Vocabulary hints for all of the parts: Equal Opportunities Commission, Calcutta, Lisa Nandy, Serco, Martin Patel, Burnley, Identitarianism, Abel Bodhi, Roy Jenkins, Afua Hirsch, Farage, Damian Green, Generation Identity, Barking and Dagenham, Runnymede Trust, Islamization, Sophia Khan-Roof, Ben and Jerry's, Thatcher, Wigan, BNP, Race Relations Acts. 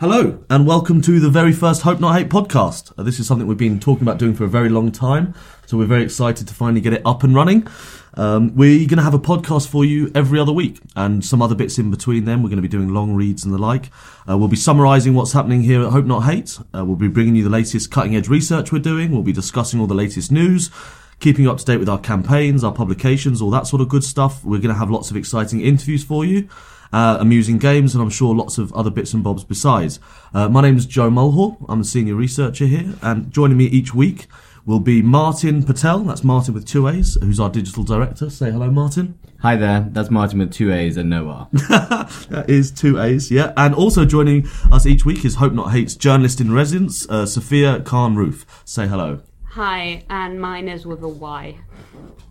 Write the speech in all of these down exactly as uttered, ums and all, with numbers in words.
Hello, and welcome to the very first Hope Not Hate podcast. Uh, this is something we've been talking about doing for a very long time, so we're very excited to finally get it up and running. Um, we're going to have a podcast for you every other week, and some other bits in between them. We're going to be doing long reads and the like. Uh, we'll be summarising what's happening here at Hope Not Hate. Uh, we'll be bringing you the latest cutting-edge research we're doing. We'll be discussing all the latest news, keeping you up to date with our campaigns, our publications, all that sort of good stuff. We're going to have lots of exciting interviews for you. Uh, amusing games, and I'm sure lots of other bits and bobs besides. Uh, my name's Joe Mulhall. I'm the senior researcher here, and joining me each week will be Martin Patel, that's Martin with two A's, who's our digital director. Say hello, Martin. Hi there, that's Martin with two A's and no R. That is two A's, yeah. And also joining us each week is Hope Not Hate's journalist in residence, uh, Sophia Khan-Roof. Say hello. Hi, and mine is with a Y.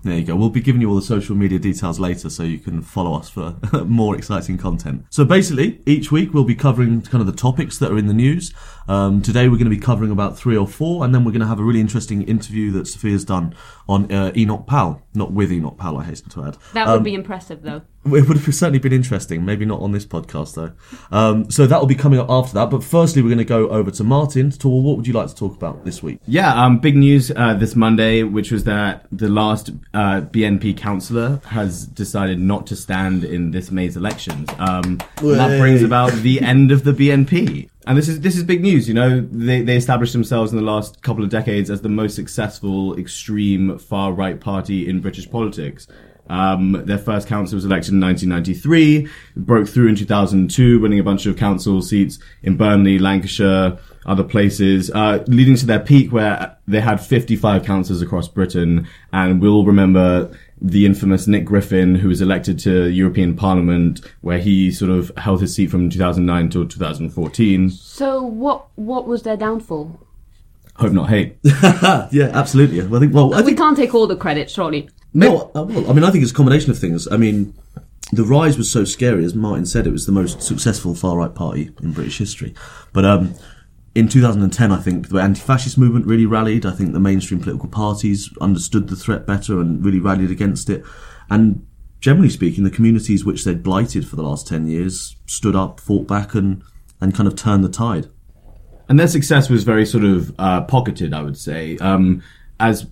There you go. We'll be giving you all the social media details later so you can follow us for more exciting content. So basically, each week we'll be covering kind of the topics that are in the news. Um, today we're going to be covering about three or four, and then we're going to have a really interesting interview that Sophia's done on uh, Enoch Powell. Not with Enoch Powell, I hasten to add. That would um, be impressive, though. It would have certainly been interesting. Maybe not on this podcast, though. Um, so that will be coming up after that. But firstly, we're going to go over to Martin. To, well, what would you like to talk about this week? Yeah, um, big news uh, this Monday, which was that the last uh, B N P councillor has decided not to stand in this May's elections. Um, and that brings about the end of the B N P. And this is this is big news, you know. They they established themselves in the last couple of decades as the most successful extreme far-right party in British politics. Um, their first council was elected in nineteen ninety-three, broke through in two thousand two, winning a bunch of council seats in Burnley, Lancashire, other places, uh, leading to their peak where they had fifty-five councils across Britain. And we'll remember the infamous Nick Griffin, who was elected to European Parliament, where he sort of held his seat from two thousand nine to two thousand fourteen. So what what was their downfall? Hope Not Hate. Yeah, absolutely. Well, I think, well, I think, we can't take all the credit, surely. No, well, I mean, I think it's a combination of things. I mean, the rise was so scary, as Martin said, it was the most successful far-right party in British history. But um, in two thousand ten, I think, the anti-fascist movement really rallied. I think the mainstream political parties understood the threat better and really rallied against it. And generally speaking, the communities which they'd blighted for the last ten years stood up, fought back, and, and kind of turned the tide. And their success was very sort of uh, pocketed, I would say. Um, as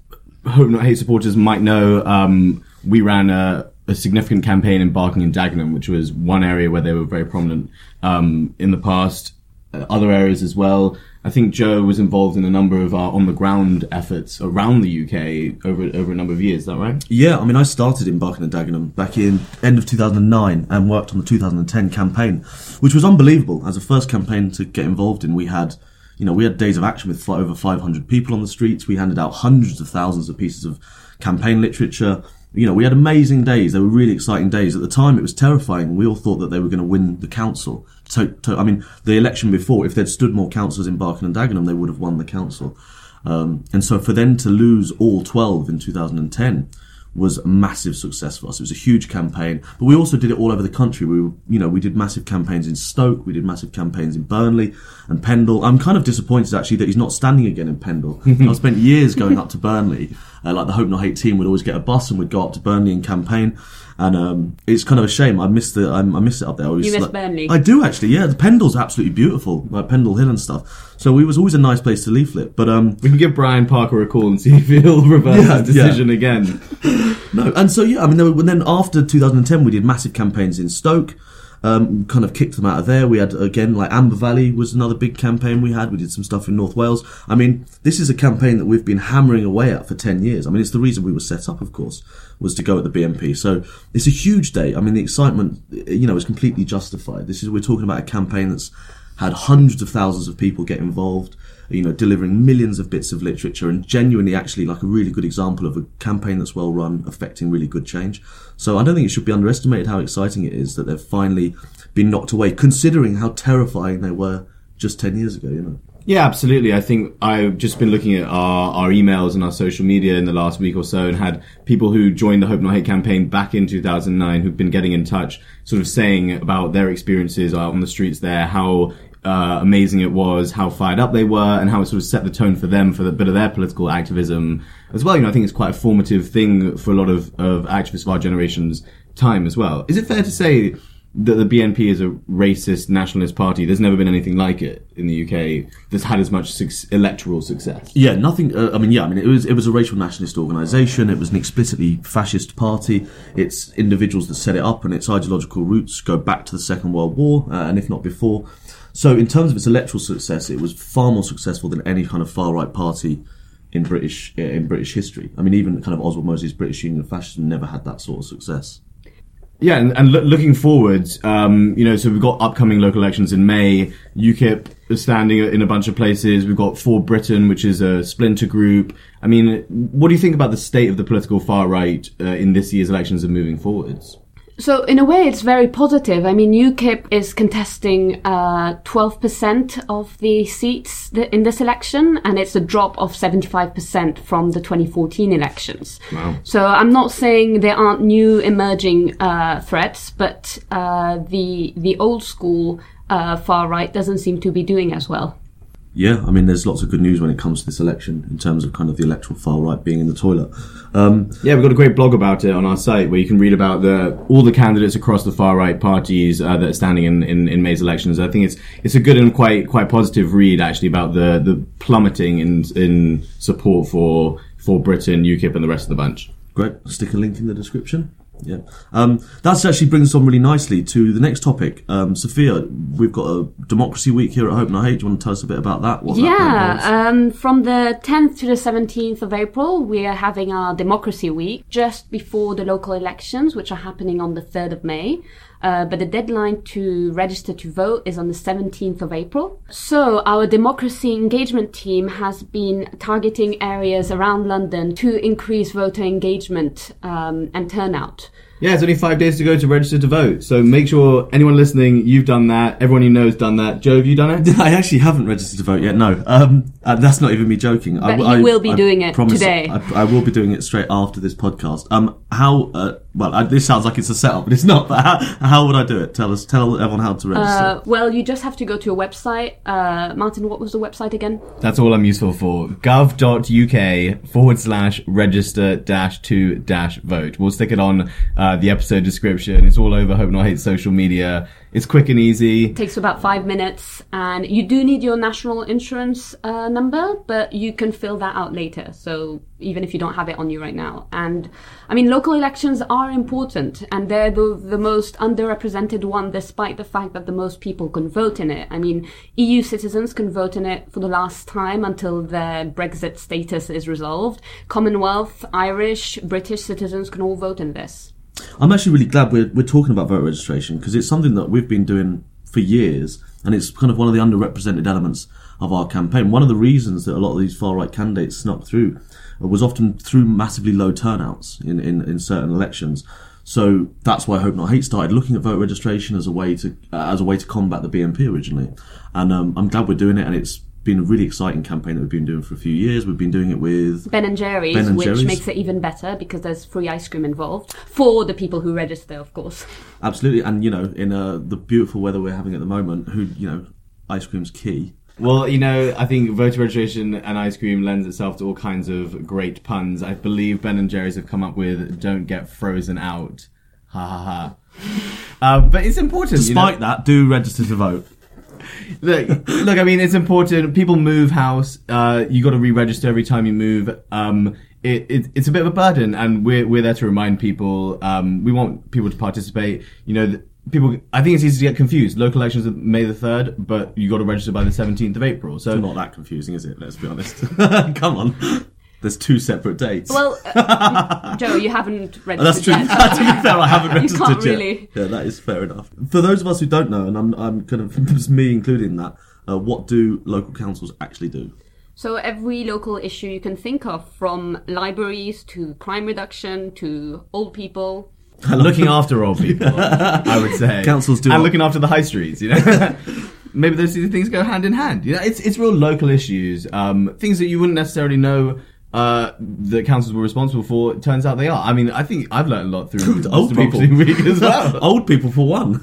Hope Not Hate supporters might know, um, we ran a, a significant campaign in Barking and Dagenham, which was one area where they were very prominent um, in the past, uh, other areas as well. I think Joe was involved in a number of our on-the-ground efforts around the U K over over a number of years, is that right? Yeah, I mean, I started in Barking and Dagenham back in end of two thousand nine and worked on the two thousand ten campaign, which was unbelievable. As a first campaign to get involved in, we had... You know, we had days of action with over five hundred people on the streets. We handed out hundreds of thousands of pieces of campaign literature. You know, we had amazing days. They were really exciting days. At the time, it was terrifying. We all thought that they were going to win the council. To, to, I mean, the election before, if they'd stood more councillors in Barking and Dagenham, they would have won the council. Um, and so for them to lose all twelve in two thousand ten was a massive success for us. It was a huge campaign. But we also did it all over the country. We were, you know, we did massive campaigns in Stoke. We did massive campaigns in Burnley and Pendle. I'm kind of disappointed, actually, that he's not standing again in Pendle. I spent years going up to Burnley. Uh, like the Hope Not Hate team would always get a bus and would go up to Burnley and campaign. And um, it's kind of a shame. I miss the I, I miss it up there. I always, you miss like, Burnley? I do, actually, yeah. The Pendle's absolutely beautiful, like Pendle Hill and stuff. So it was always a nice place to leaflet. But um, we can give Brian Parker a call and see if he'll reverse yeah, his decision yeah. again. No, and so, yeah, I mean, there were, then after two thousand ten, we did massive campaigns in Stoke, um, kind of kicked them out of there. We had, again, like Amber Valley was another big campaign we had. We did some stuff in North Wales. I mean, this is a campaign that we've been hammering away at for ten years. I mean, it's the reason we were set up, of course, was to go at the B N P. So it's a huge day. I mean, the excitement, you know, is completely justified. This is, we're talking about a campaign that's had hundreds of thousands of people get involved, you know, delivering millions of bits of literature, and genuinely actually like a really good example of a campaign that's well run, affecting really good change. So I don't think it should be underestimated how exciting it is that they've finally been knocked away, considering how terrifying they were just ten years ago, you know. Yeah, absolutely. I think I've just been looking at our, our emails and our social media in the last week or so, and had people who joined the Hope Not Hate campaign back in two thousand nine who've been getting in touch, sort of saying about their experiences out on the streets there, how Uh, amazing it was, how fired up they were, and how it sort of set the tone for them for a the bit of their political activism as well. You know, I think it's quite a formative thing for a lot of, of activists of our generation's time as well. Is it fair to say that the B N P is a racist nationalist party. There's never been anything like it in the U K that's had as much su- electoral success. Yeah, nothing. Uh, I mean, yeah, I mean, it was it was a racial nationalist organisation. It was an explicitly fascist party. Its individuals that set it up and its ideological roots go back to the Second World War, uh, and if not before. So, in terms of its electoral success, it was far more successful than any kind of far right party in British in British history. I mean, even kind of Oswald Mosley's British Union of Fascism never had that sort of success. Yeah, and, and lo- looking forward, um, you know, so we've got upcoming local elections in May. U KIP is standing in a bunch of places. We've got For Britain, which is a splinter group. I mean, what do you think about the state of the political far right uh, in this year's elections and moving forwards? So in a way, it's very positive. I mean, U KIP is contesting uh, twelve percent of the seats th- in this election, and it's a drop of seventy-five percent from the twenty fourteen elections. Wow. So I'm not saying there aren't new emerging uh, threats, but uh, the the old school uh, far right doesn't seem to be doing as well. Yeah, I mean, there's lots of good news when it comes to this election in terms of kind of the electoral far right being in the toilet. Um, yeah, we've got a great blog about it on our site where you can read about the all the candidates across the far right parties uh, that are standing in, in, in May's elections. I think it's it's a good and quite quite positive read actually about the, the plummeting in in support for for Britain, U KIP, and the rest of the bunch. Great, I'll stick a link in the description. Yeah, um, that actually brings us on really nicely to the next topic. Um, Sophia, we've got a Democracy Week here at Hope Not Hate. Do you want to tell us a bit about that? What yeah, that um, from the tenth to the seventeenth of April, we are having our Democracy Week just before the local elections, which are happening on the third of May. Uh, but the deadline to register to vote is on the seventeenth of April. So our democracy engagement team has been targeting areas around London to increase voter engagement um, and turnout. Yeah, it's only five days to go to register to vote. So make sure anyone listening, you've done that. Everyone you know has done that. Joe, have you done it? I actually haven't registered to vote yet, no. Um, uh, that's not even me joking. But I, you I, will be I doing I it today. I, I will be doing it straight after this podcast. Um, how... Uh, Well, I, this sounds like it's a setup, but it's not. But how, how would I do it? Tell us, tell everyone how to register. Uh, well, you just have to go to a website. Uh, Martin, what was the website again? That's all I'm useful for. gov.uk forward slash register dash to dash vote. We'll stick it on uh, the episode description. It's all over Hope Not Hate social media. It's quick and easy. It takes about five minutes. And you do need your national insurance uh, number, but you can fill that out later. So even if you don't have it on you right now. And I mean, local elections are important, and they're the, the most underrepresented one, despite the fact that the most people can vote in it. I mean, E U citizens can vote in it for the last time until their Brexit status is resolved. Commonwealth, Irish, British citizens can all vote in this. I'm actually really glad we're we're talking about voter registration, because it's something that we've been doing for years, and it's kind of one of the underrepresented elements of our campaign. One of the reasons that a lot of these far-right candidates snuck through was often through massively low turnouts in, in, in certain elections. So that's why Hope Not Hate started looking at voter registration as a way to uh, as a way to combat the B N P originally. And um, I'm glad we're doing it, and it's been a really exciting campaign that we've been doing for a few years. We've been doing it with Ben and Jerry's, Ben and which Jerry's. Makes it even better because there's free ice cream involved for the people who register, of course. Absolutely, and you know, in uh, the beautiful weather we're having at the moment, who you know, ice cream's key. Well, you know, I think voter registration and ice cream lends itself to all kinds of great puns. I believe Ben and Jerry's have come up with "Don't get frozen out." Ha ha ha. Uh, but it's important. Despite you know, that, do register to vote. Look, look. I mean, it's important. People move house. Uh, you got to re-register every time you move. Um, It, it, it's a bit of a burden, and we're we're there to remind people. Um, we want people to participate. You know, the, people. I think it's easy to get confused. Local elections are May the third, but you got to register by the seventeenth of April. So it's not that confusing, is it? Let's be honest. Come on. There's two separate dates. Well, uh, Joe, you haven't registered. Oh, that's true. Yet. To be fair, I haven't registered you can't yet. Really. Yeah, that is fair enough. For those of us who don't know, and I'm I'm kind of just me included in that. Uh, what do local councils actually do? So every local issue you can think of, from libraries to crime reduction to old people. Looking after old people, I would say. Councils do. And looking after the high streets, you know. Maybe those two things go hand in hand. You know, it's it's real local issues, um, things that you wouldn't necessarily know uh, that councils were responsible for. It turns out they are. I mean, I think I've learned a lot through old people as well. Old people for one.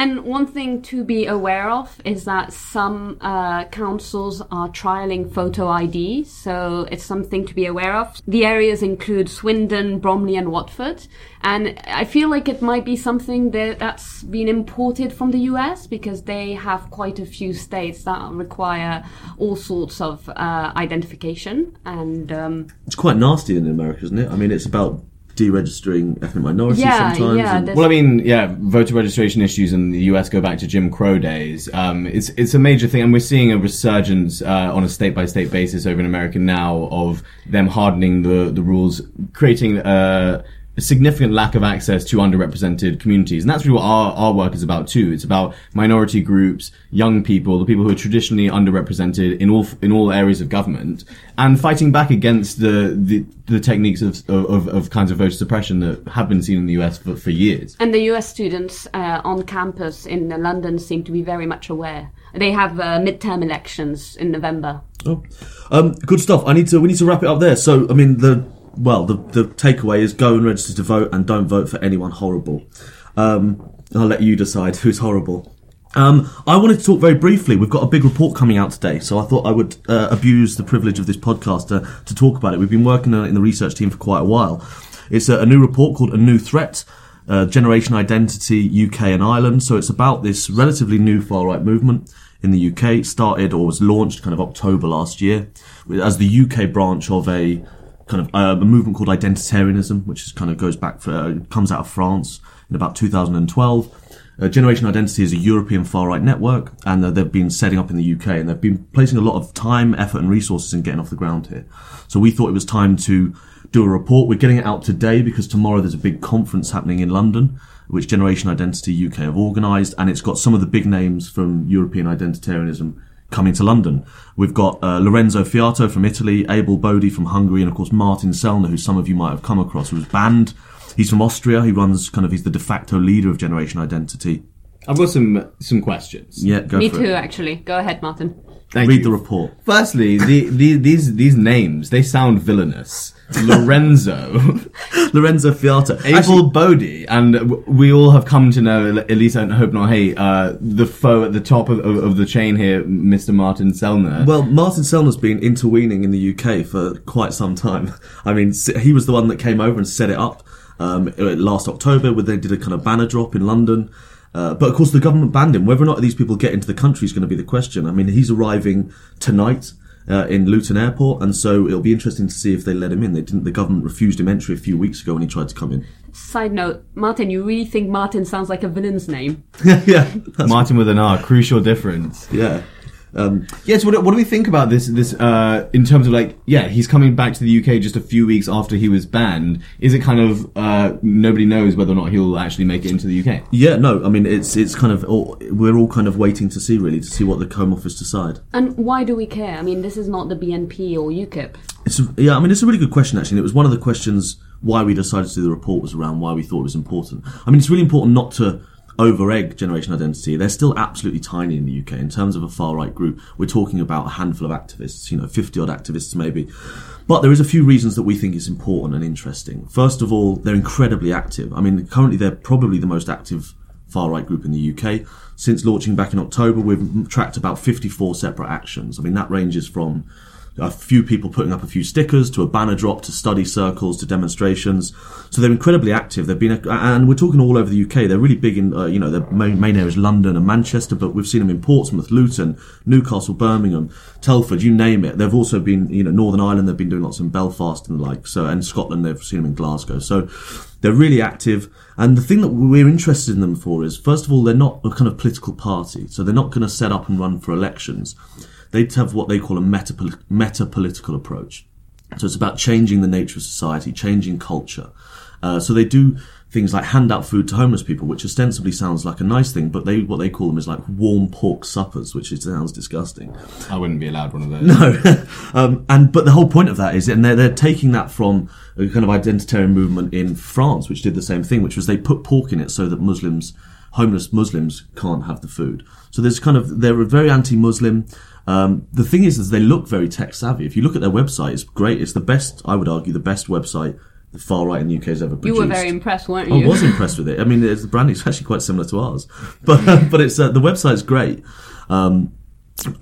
And one thing to be aware of is that some uh, councils are trialling photo I D, so it's something to be aware of. The areas include Swindon, Bromley and Watford, and I feel like it might be something that, that's been imported from the U S, because they have quite a few states that require all sorts of uh, identification. And um, it's quite nasty in America, isn't it? I mean, it's about deregistering ethnic minorities yeah, sometimes. Yeah, and... Well, I mean, yeah, voter registration issues in the U S go back to Jim Crow days. Um, it's it's a major thing, and we're seeing a resurgence uh, on a state-by-state basis over in America now of them hardening the, the rules, creating uh, a significant lack of access to underrepresented communities. And that's really what our, our work is about, too. It's about minority groups, young people, the people who are traditionally underrepresented in all in all areas of government, and fighting back against the... the the techniques of, of of kinds of voter suppression that have been seen in the U S for, for years. And the U S students uh, on campus in London seem to be very much aware. They have uh, midterm elections in November. Oh, um, good stuff. I need to. We need to wrap it up there. So, I mean, the well, the, the takeaway is go and register to vote and don't vote for anyone horrible. Um, I'll let you decide who's horrible. Um, I wanted to talk very briefly. We've got a big report coming out today, so I thought I would uh, abuse the privilege of this podcast to, to talk about it. We've been working on it in the research team for quite a while. It's a, a new report called A New Threat, uh, Generation Identity, U K and Ireland. So it's about this relatively new far-right movement in the U K. It started or was launched kind of October last year as the U K branch of a kind of uh, a movement called Identitarianism, which is kind of goes back for, uh, comes out of France in about two thousand twelve. Uh, Generation Identity is a European far-right network, and uh, they've been setting up in the U K, and they've been placing a lot of time, effort and resources in getting off the ground here. So we thought it was time to do a report. We're getting it out today because tomorrow there's a big conference happening in London, which Generation Identity U K have organised, and it's got some of the big names from European identitarianism coming to London. We've got uh, Lorenzo Fiato from Italy, Abel Bodhi from Hungary, and of course Martin Selner, who some of you might have come across, who was banned. He's from Austria. He runs kind of, he's the de facto leader of Generation Identity. I've got some some questions. Yeah, go Me for too, it. Me too, actually. Go ahead, Martin. Thank Read you. the report. Firstly, the, the, these these names, they sound villainous. Lorenzo. Lorenzo Fiato. Abel actually, Bodhi. And we all have come to know, at least I hope not hate, uh, the foe at the top of, of, of the chain here, Mister Martin Selner. Well, Martin Selner's been intervening in the U K for quite some time. I mean, he was the one that came over and set it up. Um, last October, where they did a kind of banner drop in London. Uh, but of course, the government banned him. Whether or not these people get into the country is going to be the question. I mean, he's arriving tonight uh, in Luton Airport, and so it'll be interesting to see if they let him in. They didn't. The government refused him entry a few weeks ago when he tried to come in. Side note, Martin, you really think Martin sounds like a villain's name? Yeah, Martin with an R, crucial difference. Yeah. Um, yes, yeah, so what, what do we think about this? This uh, in terms of like, yeah, he's coming back to the U K just a few weeks after he was banned. Is it kind of uh, nobody knows whether or not he'll actually make it into the U K? Yeah, no, I mean it's it's kind of all, we're all kind of waiting to see really to see what the Home Office decide. And why do we care? I mean, this is not the B N P or U KIP. It's a, yeah, I mean it's a really good question actually. And it was one of the questions why we decided to do the report was around why we thought it was important. I mean, it's really important not to over-egg Generation Identity. They're still absolutely tiny in the U K. In terms of a far-right group, we're talking about a handful of activists, you know, fifty-odd activists maybe. But there is a few reasons that we think it's important and interesting. First of all, they're incredibly active. I mean, currently they're probably the most active far-right group in the U K. Since launching back in October, we've tracked about fifty-four separate actions. I mean, that ranges from a few people putting up a few stickers, to a banner drop, to study circles, to demonstrations. So they're incredibly active. They've been, a, and we're talking all over the U K. They're really big in, uh, you know, their main, main area is London and Manchester, but we've seen them in Portsmouth, Luton, Newcastle, Birmingham, Telford, you name it. They've also been, you know, Northern Ireland, they've been doing lots in Belfast and the like, so, and Scotland, they've seen them in Glasgow. So they're really active. And the thing that we're interested in them for is, first of all, they're not a kind of political party. So they're not going to set up and run for elections. They have what they call a meta, meta-political approach. So it's about changing the nature of society, changing culture. Uh, so they do things like hand out food to homeless people, which ostensibly sounds like a nice thing, but they what they call them is like warm pork suppers, which is, sounds disgusting. I wouldn't be allowed one of those. No. um, and But the whole point of that is, and they're, they're taking that from a kind of identitarian movement in France, which did the same thing, which was they put pork in it so that Muslims, homeless Muslims can't have the food. So there's kind of, they're very anti-Muslim. Um, the thing is, is they look very tech savvy. If you look at their website, it's great. It's the best, I would argue, the best website the far right in the U K has ever produced. You were very impressed, weren't you? I was impressed with it. I mean, it's, the branding's actually quite similar to ours, but but it's uh, the website's great. Um,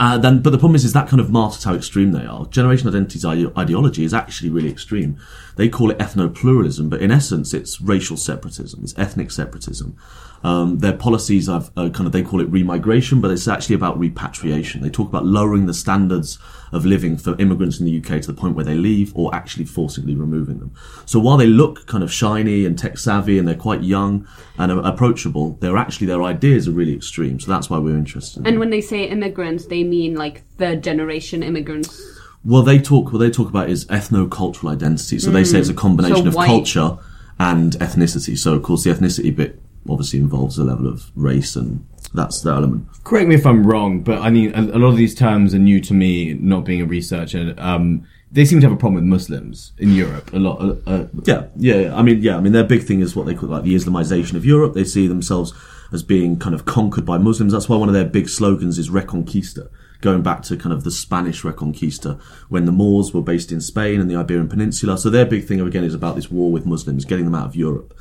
Uh, then, but the problem is, is that kind of masks how extreme they are. Generation Identity's ide- ideology is actually really extreme. They call it ethno-pluralism, but in essence, it's racial separatism, it's ethnic separatism. Um, their policies have uh, kind of, they call it remigration, but it's actually about repatriation. They talk about lowering the standards of living for immigrants in the U K to the point where they leave, or actually forcibly removing them. So while they look kind of shiny and tech savvy, and they're quite young and uh, approachable, they're actually, their ideas are really extreme. So that's why we're interested. And in when they say immigrants, they mean like third generation immigrants? Well, they talk, what they talk about is ethno-cultural identity. So mm. they say it's a combination so of white. culture and ethnicity. So of course the ethnicity bit obviously involves a level of race, and that's the element. Correct me if I'm wrong, but I mean, a, a lot of these terms are new to me, not being a researcher. Um, they seem to have a problem with Muslims in Europe a lot. Uh, uh, yeah, yeah. I mean, yeah. I mean, their big thing is what they call like the Islamization of Europe. They see themselves as being kind of conquered by Muslims. That's why one of their big slogans is Reconquista, going back to kind of the Spanish Reconquista, when the Moors were based in Spain and the Iberian Peninsula. So their big thing, again, is about this war with Muslims, getting them out of Europe.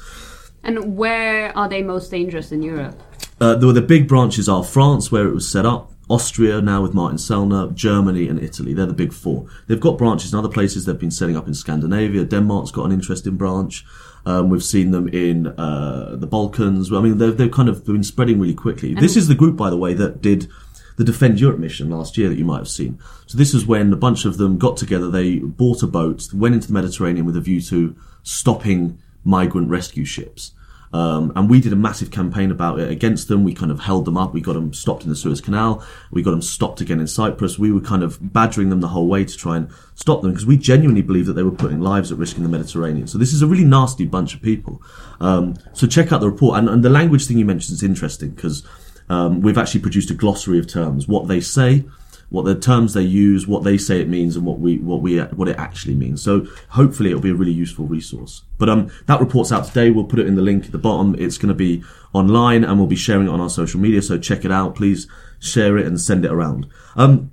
And where are they most dangerous in Europe? Uh, the, the big branches are France, where it was set up, Austria, now with Martin Selner, Germany and Italy. They're the big four. They've got branches in other places. They've been setting up in Scandinavia. Denmark's got an interesting branch. Um, we've seen them in uh, the Balkans. I mean, they've, they've kind of been spreading really quickly. And this is the group, by the way, that did the Defend Europe mission last year that you might have seen. So this is when a bunch of them got together. They bought a boat, went into the Mediterranean with a view to stopping migrant rescue ships. Um, and we did a massive campaign about it against them. We kind of held them up. We got them stopped in the Suez Canal. We got them stopped again in Cyprus. We were kind of badgering them the whole way to try and stop them because we genuinely believe that they were putting lives at risk in the Mediterranean. So this is a really nasty bunch of people. Um, so check out the report. And, and the language thing you mentioned is interesting because um, we've actually produced a glossary of terms, what they say, what the terms they use, what they say it means, and what we what we what it actually means. So hopefully it'll be a really useful resource. But um, that report's out today. We'll put it in the link at the bottom. It's going to be online, and we'll be sharing it on our social media. So check it out. Please share it and send it around. Um,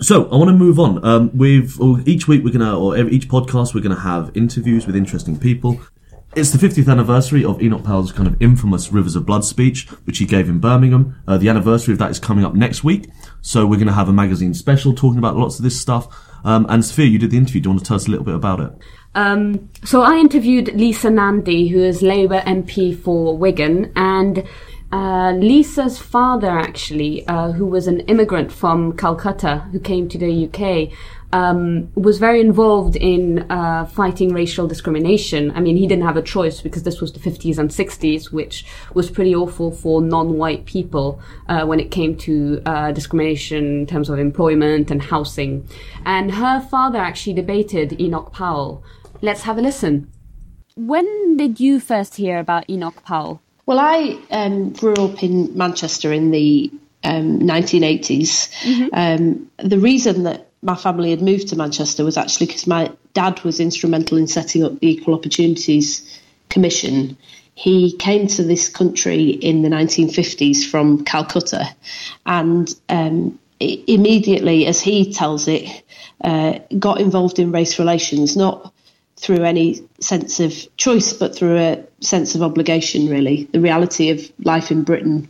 so I want to move on. Um, we've each week we're gonna, or every, each podcast we're gonna have interviews with interesting people. It's the fiftieth anniversary of Enoch Powell's kind of infamous Rivers of Blood speech, which he gave in Birmingham. Uh, the anniversary of that is coming up next week. So we're going to have a magazine special talking about lots of this stuff. Um, and Sophia, you did the interview. Do you want to tell us a little bit about it? Um, so I interviewed Lisa Nandy, who is Labour M P for Wigan. And uh, Lisa's father, actually, uh, who was an immigrant from Calcutta who came to the U K, Um, was very involved in uh, fighting racial discrimination. I mean, he didn't have a choice because this was the fifties and sixties, which was pretty awful for non-white people uh, when it came to uh, discrimination in terms of employment and housing. And her father actually debated Enoch Powell. Let's have a listen. When did you first hear about Enoch Powell? Well, I um, grew up in Manchester in the um, nineteen eighties. Mm-hmm. Um, the reason that my family had moved to Manchester was actually because my dad was instrumental in setting up the Equal Opportunities Commission. He came to this country in the nineteen fifties from Calcutta, and um, immediately, as he tells it, uh, got involved in race relations, not through any sense of choice, but through a sense of obligation, really. The reality of life in Britain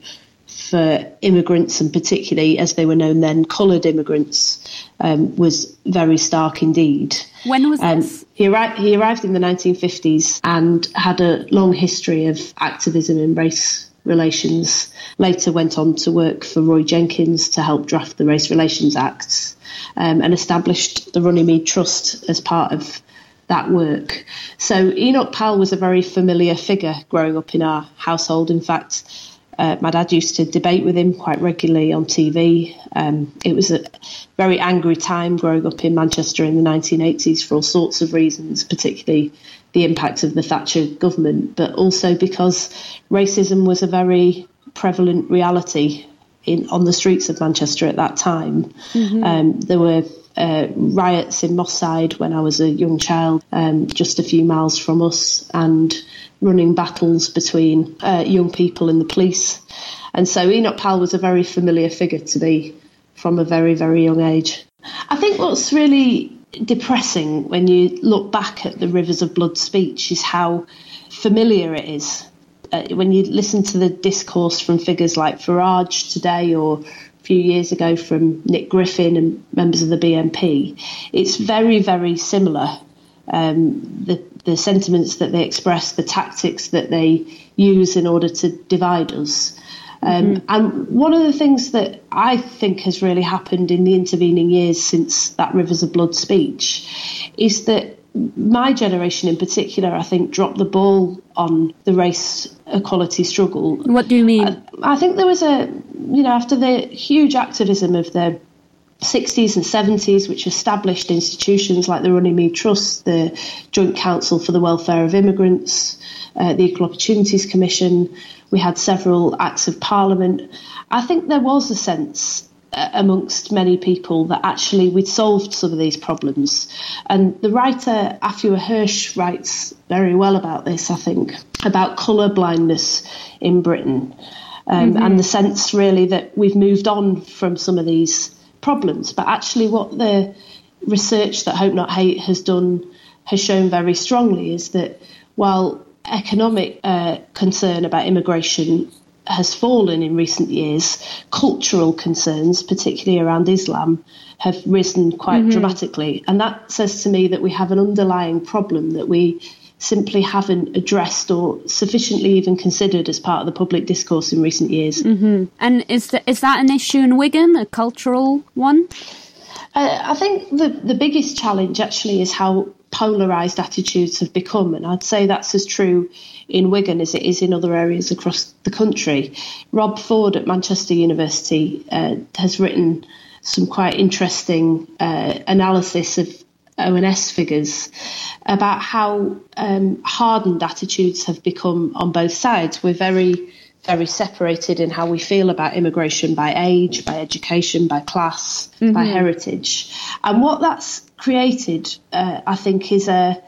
for immigrants, and particularly, as they were known then, coloured immigrants, um, was very stark indeed. When was um, this? He arrived, he arrived in the nineteen fifties and had a long history of activism in race relations. Later went on to work for Roy Jenkins to help draft the Race Relations Acts, um, and established the Runnymede Trust as part of that work. So Enoch Powell was a very familiar figure growing up in our household. In fact, Uh, my dad used to debate with him quite regularly on T V. Um, it was a very angry time growing up in Manchester in the nineteen eighties for all sorts of reasons, particularly the impact of the Thatcher government, but also because racism was a very prevalent reality in on the streets of Manchester at that time. Mm-hmm. Um, there were uh, riots in Moss Side when I was a young child, um, just a few miles from us, and running battles between uh, young people and the police. And so Enoch Powell was a very familiar figure to me from a very, very young age. I think what's really depressing when you look back at the Rivers of Blood speech is how familiar it is. Uh, when you listen to the discourse from figures like Farage today or a few years ago from Nick Griffin and members of the B N P, it's very, very similar. Um, the, the sentiments that they express, the tactics that they use in order to divide us. Um, mm-hmm. And one of the things that I think has really happened in the intervening years since that Rivers of Blood speech is that my generation in particular, I think, dropped the ball on the race equality struggle. What do you mean? I, I think there was a, you know, after the huge activism of the sixties and seventies, which established institutions like the Runnymede Trust, the Joint Council for the Welfare of Immigrants, uh, the Equal Opportunities Commission, we had several acts of parliament. I think there was a sense uh, amongst many people that actually we'd solved some of these problems. And the writer Afua Hirsch writes very well about this, I think, about colour blindness in Britain, um, mm-hmm. and the sense really that we've moved on from some of these problems. But actually what the research that Hope Not Hate has done has shown very strongly is that while economic uh, concern about immigration has fallen in recent years, cultural concerns, particularly around Islam, have risen quite mm-hmm. dramatically. And that says to me that we have an underlying problem that we simply haven't addressed or sufficiently even considered as part of the public discourse in recent years. Mm-hmm. And is, the, is that an issue in Wigan, a cultural one? Uh, I think the, the biggest challenge actually is how polarised attitudes have become, and I'd say that's as true in Wigan as it is in other areas across the country. Rob Ford at Manchester University uh, has written some quite interesting uh, analysis of O N S figures about how um, hardened attitudes have become on both sides. We're very, very separated in how we feel about immigration by age, by education, by class, mm-hmm. by heritage. And what that's created, uh, I think, is a,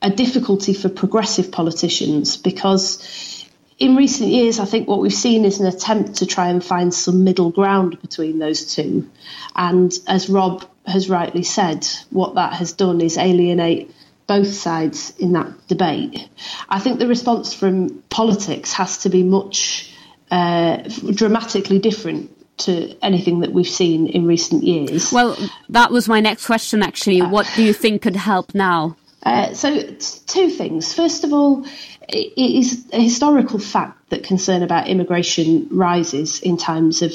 a difficulty for progressive politicians, because in recent years, I think what we've seen is an attempt to try and find some middle ground between those two. And as Rob has rightly said, what that has done is alienate both sides in that debate. I think the response from politics has to be much uh, dramatically different to anything that we've seen in recent years. Well, that was my next question, actually. What do you think could help now? Uh, so two things. First of all, it is a historical fact that concern about immigration rises in times of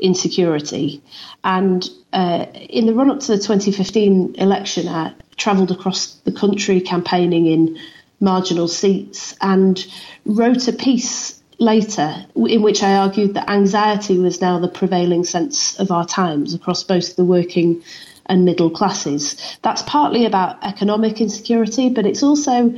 insecurity. And uh, in the run-up to the twenty fifteen election, I travelled across the country campaigning in marginal seats and wrote a piece later in which I argued that anxiety was now the prevailing sense of our times across both the working and middle classes. That's partly about economic insecurity, but it's also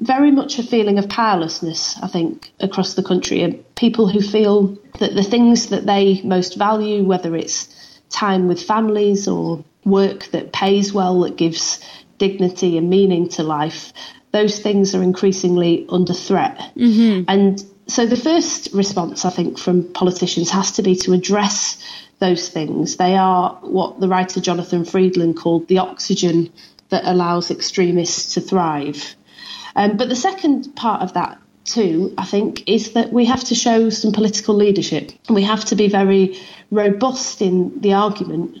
very much a feeling of powerlessness, I think, across the country. And people who feel that the things that they most value, whether it's time with families or work that pays well, that gives dignity and meaning to life, those things are increasingly under threat. Mm-hmm. And so the first response, I think, from politicians has to be to address those things. They are what the writer Jonathan Friedland called the oxygen that allows extremists to thrive. Um, but the second part of that, too, I think, is that we have to show some political leadership. We have to be very robust in the argument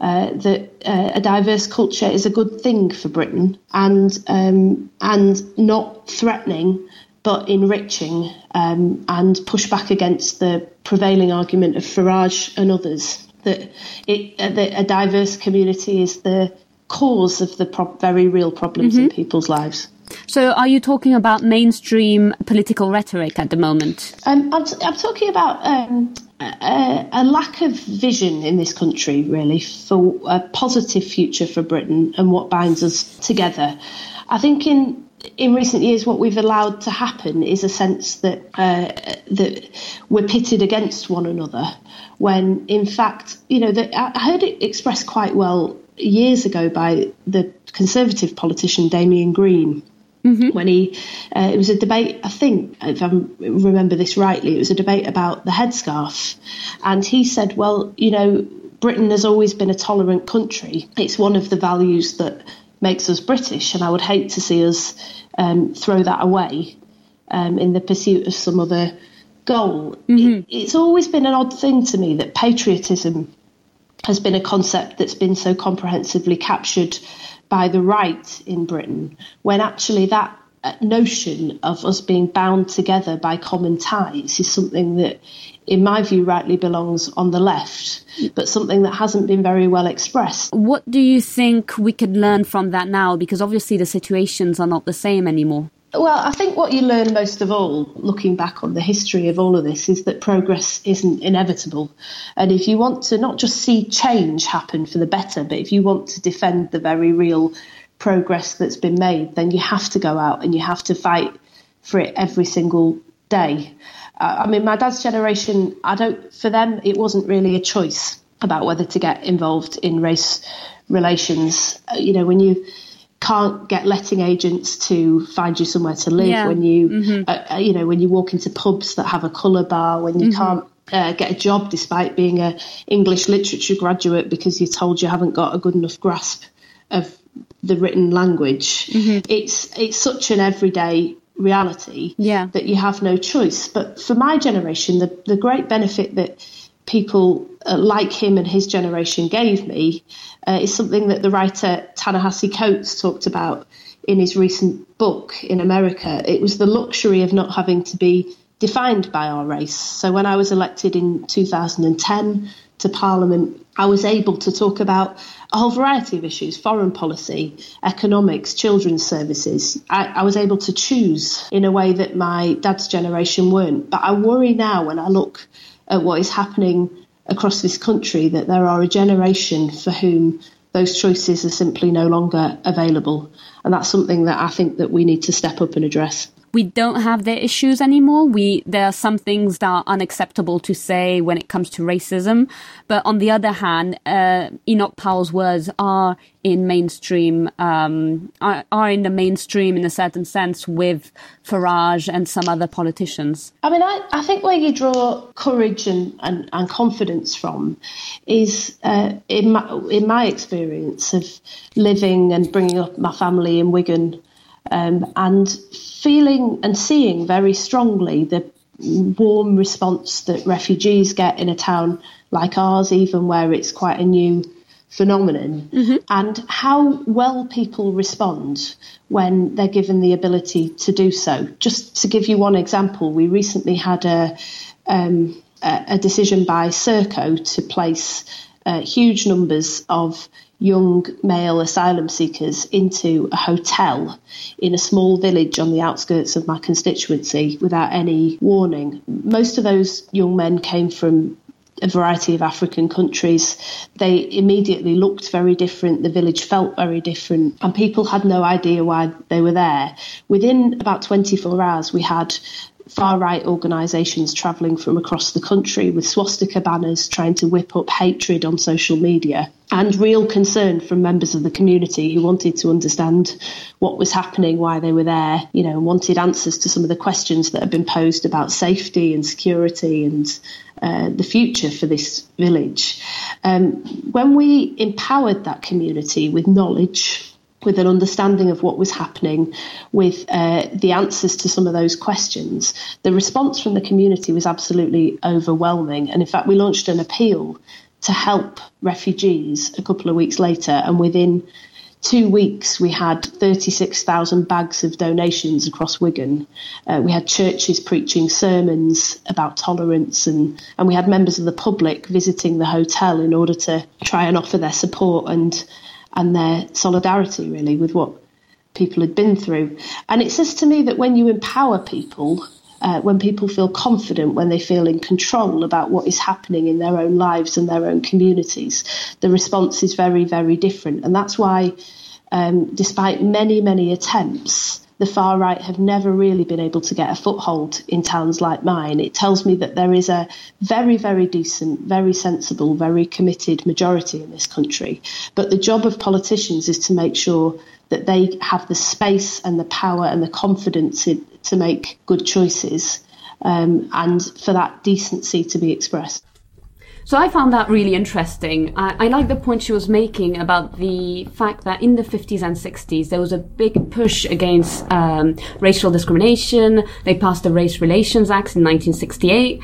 uh, that uh, a diverse culture is a good thing for Britain, and um, and not threatening but enriching, um, and push back against the prevailing argument of Farage and others that, it, uh, that a diverse community is the cause of the pro- very real problems mm-hmm. in people's lives. So are you talking about mainstream political rhetoric at the moment? Um, I'm, t- I'm talking about um, a, a lack of vision in this country, really, for a positive future for Britain and what binds us together. I think in... In recent years, what we've allowed to happen is a sense that uh, that we're pitted against one another, when, in fact, you know, the, I heard it expressed quite well years ago by the Conservative politician Damian Green, mm-hmm. when he, uh, it was a debate, I think, if I remember this rightly, it was a debate about the headscarf. And he said, well, you know, Britain has always been a tolerant country. It's one of the values that makes us British, and I would hate to see us um, throw that away um, in the pursuit of some other goal. Mm-hmm. It, it's always been an odd thing to me that patriotism has been a concept that's been so comprehensively captured by the right in Britain, when actually that notion of us being bound together by common ties is something that, in my view, rightly belongs on the left, but something that hasn't been very well expressed. What do you think we could learn from that now? Because obviously the situations are not the same anymore. Well, I think what you learn most of all, looking back on the history of all of this, is that progress isn't inevitable. And if you want to not just see change happen for the better, but if you want to defend the very real progress that's been made, then you have to go out and you have to fight for it every single day. Uh, I mean, my dad's generation, I don't, for them, it wasn't really a choice about whether to get involved in race relations. You know, when you can't get letting agents to find you somewhere to live, yeah. when you, mm-hmm. uh, you know, when you walk into pubs that have a colour bar, when you mm-hmm. can't uh, get a job despite being a English literature graduate because you're told you haven't got a good enough grasp of the written language. Mm-hmm. It's it's such an everyday reality yeah. that you have no choice. But for my generation, the, the great benefit that people uh, like him and his generation gave me uh, is something that the writer Ta-Nehisi Coates talked about in his recent book in America. It was the luxury of not having to be defined by our race. So when I was elected in two thousand ten to Parliament, I was able to talk about a whole variety of issues, foreign policy, economics, children's services. I, I was able to choose in a way that my dad's generation weren't. But I worry now when I look at what is happening across this country that there are a generation for whom those choices are simply no longer available. And that's something that I think that we need to step up and address. We don't have their issues anymore. We there are some things that are unacceptable to say when it comes to racism. But on the other hand, uh, Enoch Powell's words are in mainstream, um, are, are in the mainstream in a certain sense with Farage and some other politicians. I mean, I, I think where you draw courage and, and, and confidence from is, uh, in my, in my experience of living and bringing up my family in Wigan, Um, and feeling and seeing very strongly the warm response that refugees get in a town like ours, even where it's quite a new phenomenon, mm-hmm. and how well people respond when they're given the ability to do so. Just to give you one example, we recently had a, um, a decision by Serco to place uh, huge numbers of young male asylum seekers into a hotel in a small village on the outskirts of my constituency without any warning. Most of those young men came from a variety of African countries. They immediately looked very different. The village felt very different, and people had no idea why they were there. Within about twenty-four hours, we had far-right organisations travelling from across the country with swastika banners trying to whip up hatred on social media, and real concern from members of the community who wanted to understand what was happening, why they were there, you know, and wanted answers to some of the questions that had been posed about safety and security and uh, the future for this village. Um, when we empowered that community with knowledge, with an understanding of what was happening, with uh, the answers to some of those questions, the response from the community was absolutely overwhelming. And in fact, we launched an appeal to help refugees a couple of weeks later. And within two weeks, we had thirty-six thousand bags of donations across Wigan. Uh, we had churches preaching sermons about tolerance, and, and we had members of the public visiting the hotel in order to try and offer their support and and their solidarity, really, with what people had been through. And it says to me that when you empower people, uh, when people feel confident, when they feel in control about what is happening in their own lives and their own communities, the response is very, very different. And that's why, um, despite many, many attempts, the far right have never really been able to get a foothold in towns like mine. It tells me that there is a very, very decent, very sensible, very committed majority in this country. But the job of politicians is to make sure that they have the space and the power and the confidence in, to make good choices, um, and for that decency to be expressed. So I found that really interesting. I, I like the point she was making about the fact that in the fifties and sixties, there was a big push against um, racial discrimination. They passed the Race Relations Acts in nineteen sixty-eight.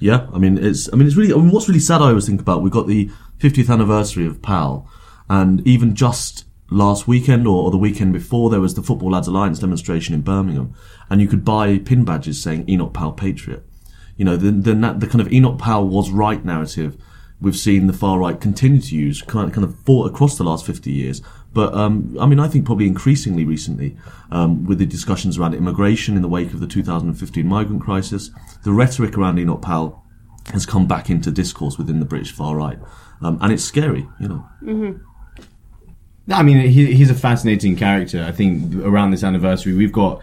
Yeah, I mean, it's I mean, it's really, I mean, what's really sad I always think about, we've got the fiftieth anniversary of Powell, and even just last weekend or, or the weekend before, there was the Football Lads Alliance demonstration in Birmingham, and you could buy pin badges saying Enoch Powell Patriot. You know, the, the the kind of Enoch Powell was right narrative we've seen the far right continue to use, kind of, kind of fought across the last fifty years. But, um, I mean, I think probably increasingly recently, um, with the discussions around immigration in the wake of the two thousand fifteen migrant crisis, the rhetoric around Enoch Powell has come back into discourse within the British far right. Um, and it's scary, you know. Mm-hmm. I mean, he, he's a fascinating character. I think around this anniversary, we've got,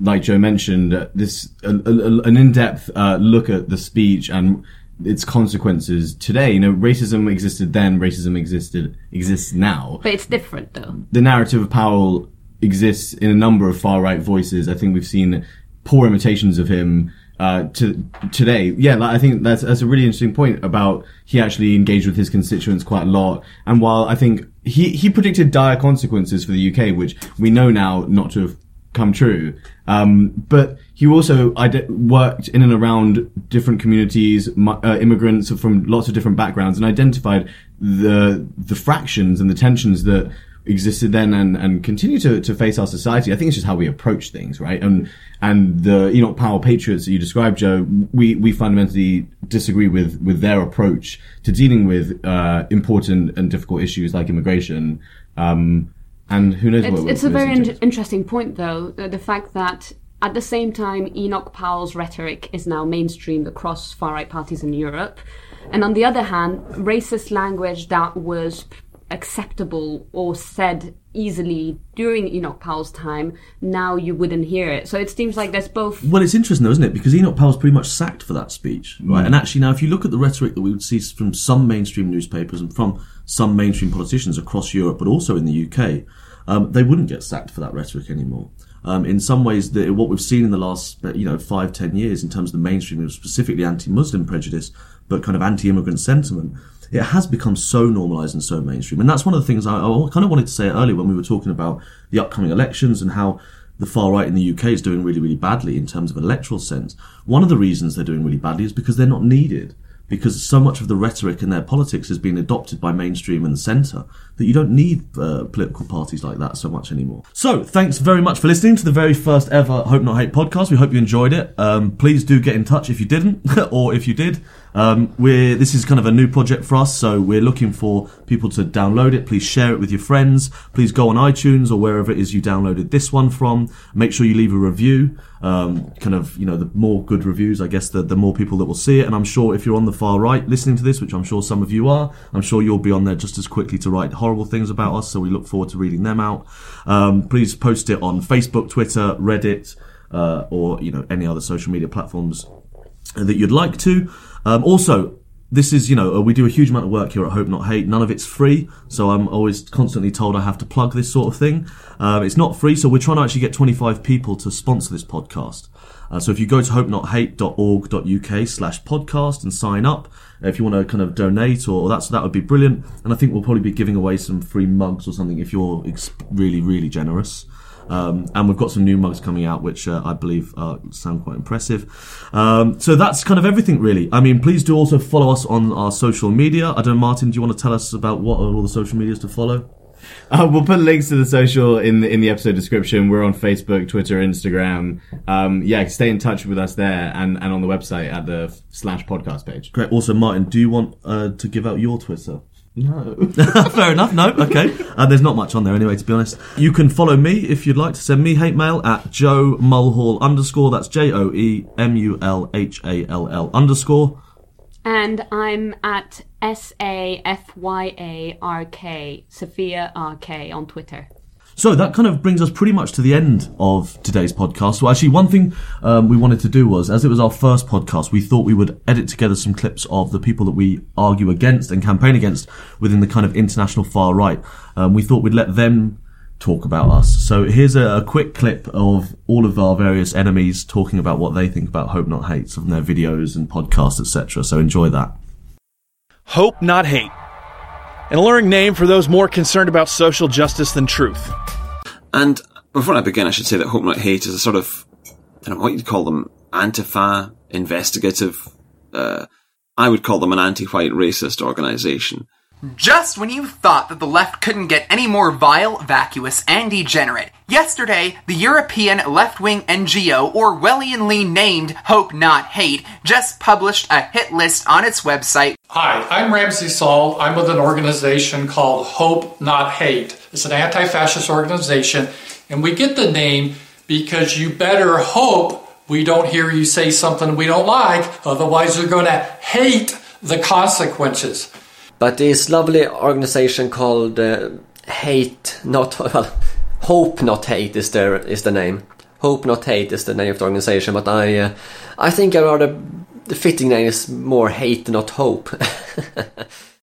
like Joe mentioned, uh, this uh, uh, an in-depth uh, look at the speech and its consequences today. You know, racism existed then, racism existed exists now. But it's different, though. The narrative of Powell exists in a number of far-right voices. I think we've seen poor imitations of him uh, to today. Yeah, like, I think that's, that's a really interesting point about he actually engaged with his constituents quite a lot. And while I think he, he predicted dire consequences for the U K, which we know now not to have come true. Um, but he also ide- worked in and around different communities, uh, immigrants from lots of different backgrounds, and identified the the fractions and the tensions that existed then and, and continue to, to face our society. I think it's just how we approach things, right? And and the Enoch Powell Patriots that you described, Joe, we, we fundamentally disagree with, with their approach to dealing with uh, important and difficult issues like immigration. Um, And who knows? It's, what it's a very in- interesting point, though, the, the fact that at the same time Enoch Powell's rhetoric is now mainstreamed across far-right parties in Europe, and on the other hand, racist language that was p- acceptable or said easily during Enoch Powell's time, now you wouldn't hear it. So it seems like there's both. Well, it's interesting, though, isn't it? Because Enoch Powell's pretty much sacked for that speech, right? Mm. And actually, now if you look at the rhetoric that we would see from some mainstream newspapers and from some mainstream politicians across Europe, but also in the U K, um, they wouldn't get sacked for that rhetoric anymore. Um, in some ways, the, what we've seen in the last, you know, five, ten years in terms of the mainstream, specifically anti-Muslim prejudice, but kind of anti-immigrant sentiment, it has become so normalised and so mainstream. And that's one of the things I, I kind of wanted to say earlier when we were talking about the upcoming elections and how the far right in the U K is doing really, really badly in terms of an electoral sense. One of the reasons they're doing really badly is because they're not needed, because so much of the rhetoric in their politics has been adopted by mainstream and the centre that you don't need uh, political parties like that so much anymore. So, thanks very much for listening to the very first ever Hope Not Hate podcast. We hope you enjoyed it. Um, please do get in touch if you didn't, or if you did. Um, we're this is kind of a new project for us, so we're looking for people to download it. Please share it with your friends. Please go on iTunes or wherever it is you downloaded this one from. Make sure you leave a review. Um, kind of, you know, the more good reviews, I guess, the, the more people that will see it. And I'm sure if you're on the far right listening to this, which I'm sure some of you are, I'm sure you'll be on there just as quickly to write horrible things about us. So we look forward to reading them out. Um, please post it on Facebook, Twitter, Reddit, uh, or, you know, any other social media platforms that you'd like to. Um, also, this is, you know, we do a huge amount of work here at Hope Not Hate. None of it's free, so I'm always constantly told I have to plug this sort of thing. Uh, it's not free, so we're trying to actually get twenty-five people to sponsor this podcast. Uh, so if you go to hopenothate.org.uk slash podcast and sign up, if you want to kind of donate or, or that, so that would be brilliant. And I think we'll probably be giving away some free mugs or something if you're ex- really, really generous. Um, and we've got some new mugs coming out, which uh, I believe uh, sound quite impressive. Um, so that's kind of everything, really. I mean, please do also follow us on our social media. I don't know, Martin, do you want to tell us about what are all the social medias to follow? Uh, we'll put links to the social in the, in the episode description. We're on Facebook, Twitter, Instagram. Um, yeah, stay in touch with us there and, and on the website at the f- slash podcast page. Great. Also, Martin, do you want uh, to give out your Twitter? No. Fair enough, no, okay. Uh, there's not much on there anyway, to be honest. You can follow me if you'd like to send me hate mail at Joe Mulhall underscore, that's J O E M U L H A L L underscore. And I'm at S A F Y A R K, Sophia R K on Twitter. So that kind of brings us pretty much to the end of today's podcast. Well, actually, one thing um, we wanted to do was, as it was our first podcast, we thought we would edit together some clips of the people that we argue against and campaign against within the kind of international far right. Um, we thought we'd let them talk about us. So here's a, a quick clip of all of our various enemies talking about what they think about Hope Not Hate from their videos and podcasts, et cetera. So enjoy that. Hope Not Hate, an alluring name for those more concerned about social justice than truth. And before I begin, I should say that Hope Not Hate is a sort of, I don't know what you'd call them, Antifa, investigative, uh, I would call them an anti-white racist organisation. Just when you thought that the left couldn't get any more vile, vacuous, and degenerate, yesterday, the European left-wing N G O Orwellianly named Hope Not Hate just published a hit list on its website. Hi, I'm Ramsey Saul. I'm with an organization called Hope Not Hate. It's an anti-fascist organization, and we get the name because you better hope we don't hear you say something we don't like, otherwise you're going to hate the consequences. But this lovely organization called uh, Hate Not... Well, Hope Not Hate is their, is the name. Hope Not Hate is the name of the organization, but I uh, I think a rather fitting name is more Hate Not Hope.